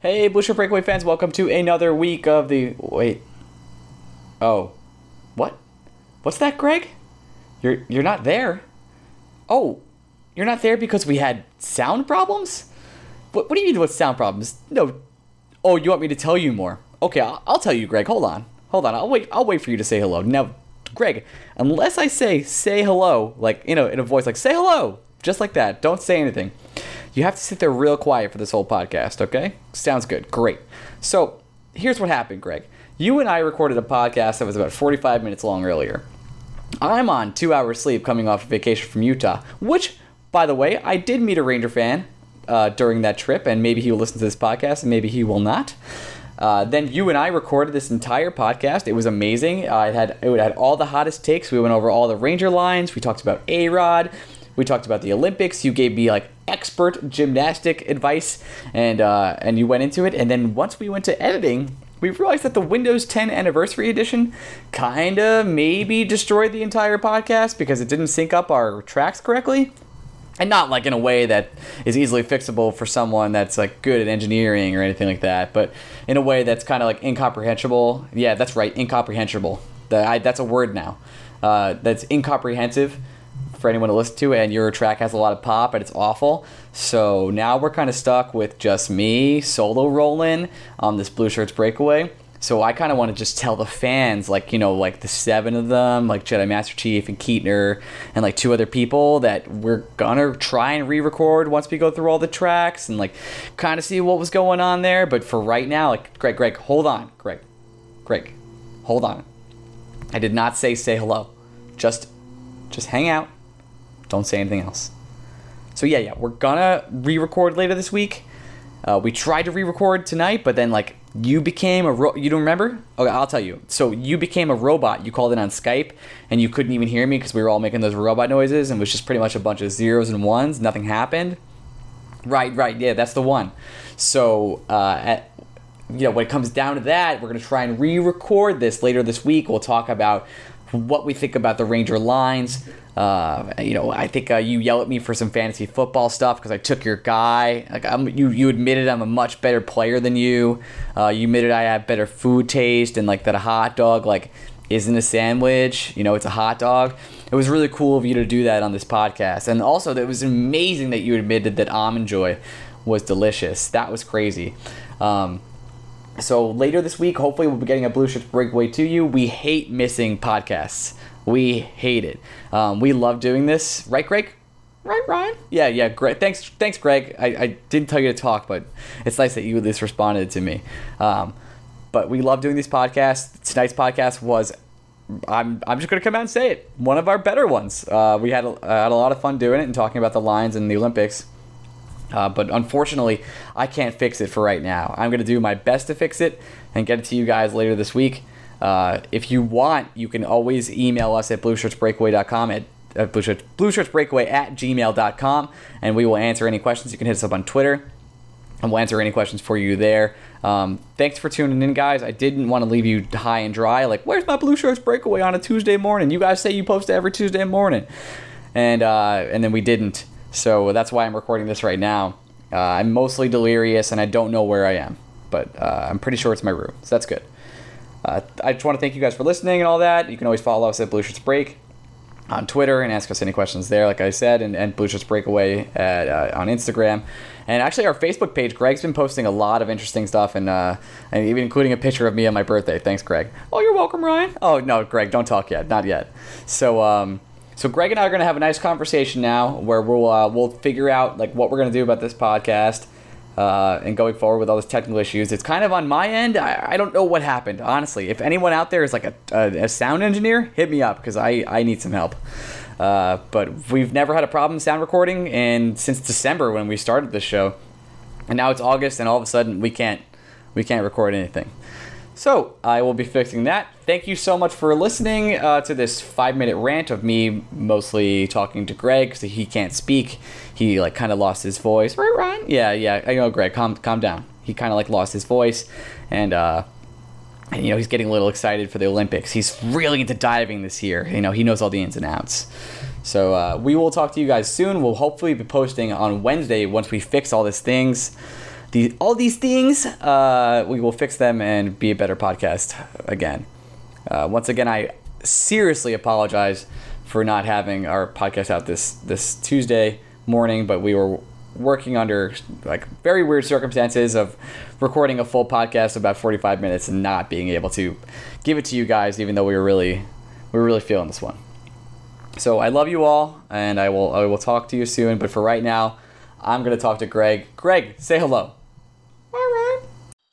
Hey, Busher Breakaway fans, welcome to another week of the... Wait. Oh. What? What's that, Greg? You're not there. Oh, you're not there because we had sound problems? What do you mean with sound problems? No. Oh, you want me to tell you more? Okay, I'll tell you, Greg. Hold on. I'll wait for you to say hello. Now, Greg, unless I say hello, like, you know, in a voice like, say hello, just like that. Don't say anything. You have to sit there real quiet for this whole podcast, okay? Sounds good. Great. So, here's what happened, Greg. You and I recorded a podcast that was about 45 minutes long earlier. I'm on 2 hours sleep coming off a vacation from Utah, which, by the way, I did meet a Ranger fan during that trip, and maybe he will listen to this podcast, and maybe he will not. Then you and I recorded this entire podcast. It was amazing. It had all the hottest takes. We went over all the Ranger lines. We talked about A-Rod. We talked about the Olympics. You gave me, like, expert gymnastic advice, and you went into it. And then once we went to editing, we realized that the Windows 10 Anniversary Edition kind of maybe destroyed the entire podcast because it didn't sync up our tracks correctly. And not, like, in a way that is easily fixable for someone that's, like, good at engineering or anything like that, but in a way that's kind of, like, incomprehensible. Yeah, that's right, incomprehensible. That's a word now. That's incomprehensive for anyone to listen to, and your track has a lot of pop and it's awful. So now we're kind of stuck with just me solo rolling on this Blue Shirts Breakaway. So I kind of want to just tell the fans, like, you know, like the seven of them, like Jedi Master Chief and Keetner and like two other people, that we're gonna try and re-record once we go through all the tracks and like kind of see what was going on there. But for right now, like, Greg, hold on. Greg, hold on. I did not say hello. Just hang out. Don't say anything else. So yeah, we're gonna re-record later this week. We tried to re-record tonight, but then like you became a you don't remember? Okay, I'll tell you. So you became a robot. You called in on Skype, and you couldn't even hear me because we were all making those robot noises, and it was just pretty much a bunch of zeros and ones. Nothing happened. Right. Yeah, that's the one. So when it comes down to that, we're gonna try and re-record this later this week. We'll talk about what we think about the Ranger lines. I think you yell at me for some fantasy football stuff because I took your guy. Like you admitted I'm a much better player than you. You admitted I have better food taste and like that a hot dog like isn't a sandwich. You know, it's a hot dog. It was really cool of you to do that on this podcast. And also, it was amazing that you admitted that Almond Joy was delicious. That was crazy. So later this week, hopefully we'll be getting a Blue Shirts Breakaway to you. We hate missing podcasts. We hate it. We love doing this. Right, Greg? Right, Ryan? Yeah, Greg. Thanks, Greg. I didn't tell you to talk, but it's nice that you at least responded to me. But we love doing these podcasts. Tonight's podcast was, I'm just going to come out and say it, one of our better ones. We had a lot of fun doing it and talking about the lines and the Olympics. But unfortunately, I can't fix it for right now. I'm going to do my best to fix it and get it to you guys later this week. If you want, you can always email us at blueshirtsbreakaway.com at blueshirtsbreakaway@gmail.com, and we will answer any questions. You can hit us up on Twitter, and we'll answer any questions for you there. Thanks for tuning in, guys. I didn't want to leave you high and dry. Like, where's my Blue Shirts Breakaway on a Tuesday morning? You guys say you post every Tuesday morning, and then we didn't. So that's why I'm recording this right now. I'm mostly delirious, and I don't know where I am, but I'm pretty sure it's my room, so that's good. I just want to thank you guys for listening and all that. You can always follow us at Blue Shirts Break on Twitter and ask us any questions there, like I said, and Blue Shirts Breakaway on Instagram. And actually, our Facebook page, Greg's been posting a lot of interesting stuff, and even including a picture of me on my birthday. Thanks, Greg. Oh, you're welcome, Ryan. Oh, no, Greg, don't talk yet. Not yet. So Greg and I are going to have a nice conversation now where we'll figure out like what we're going to do about this podcast. And going forward with all these technical issues, it's kind of on my end. I don't know what happened, honestly. If anyone out there is like a sound engineer, hit me up because I need some help. But we've never had a problem sound recording, and since December when we started this show, And now it's August, and all of a sudden we can't record anything. So I will be fixing that. Thank you so much for listening to this 5-minute rant of me mostly talking to Greg because he can't speak. He like kind of lost his voice. Right, Ryan? Yeah. I know, Greg. Calm down. He kind of like lost his voice, and you know he's getting a little excited for the Olympics. He's really into diving this year. You know he knows all the ins and outs. So we will talk to you guys soon. We'll hopefully be posting on Wednesday once we fix all these things. We will fix them and be a better podcast again. Once again, I seriously apologize for not having our podcast out this Tuesday morning, but we were working under like very weird circumstances of recording a full podcast about 45 minutes and not being able to give it to you guys, even though we were really feeling this one. So I love you all, and I will talk to you soon. But for right now, I'm going to talk to Greg. Greg, say hello.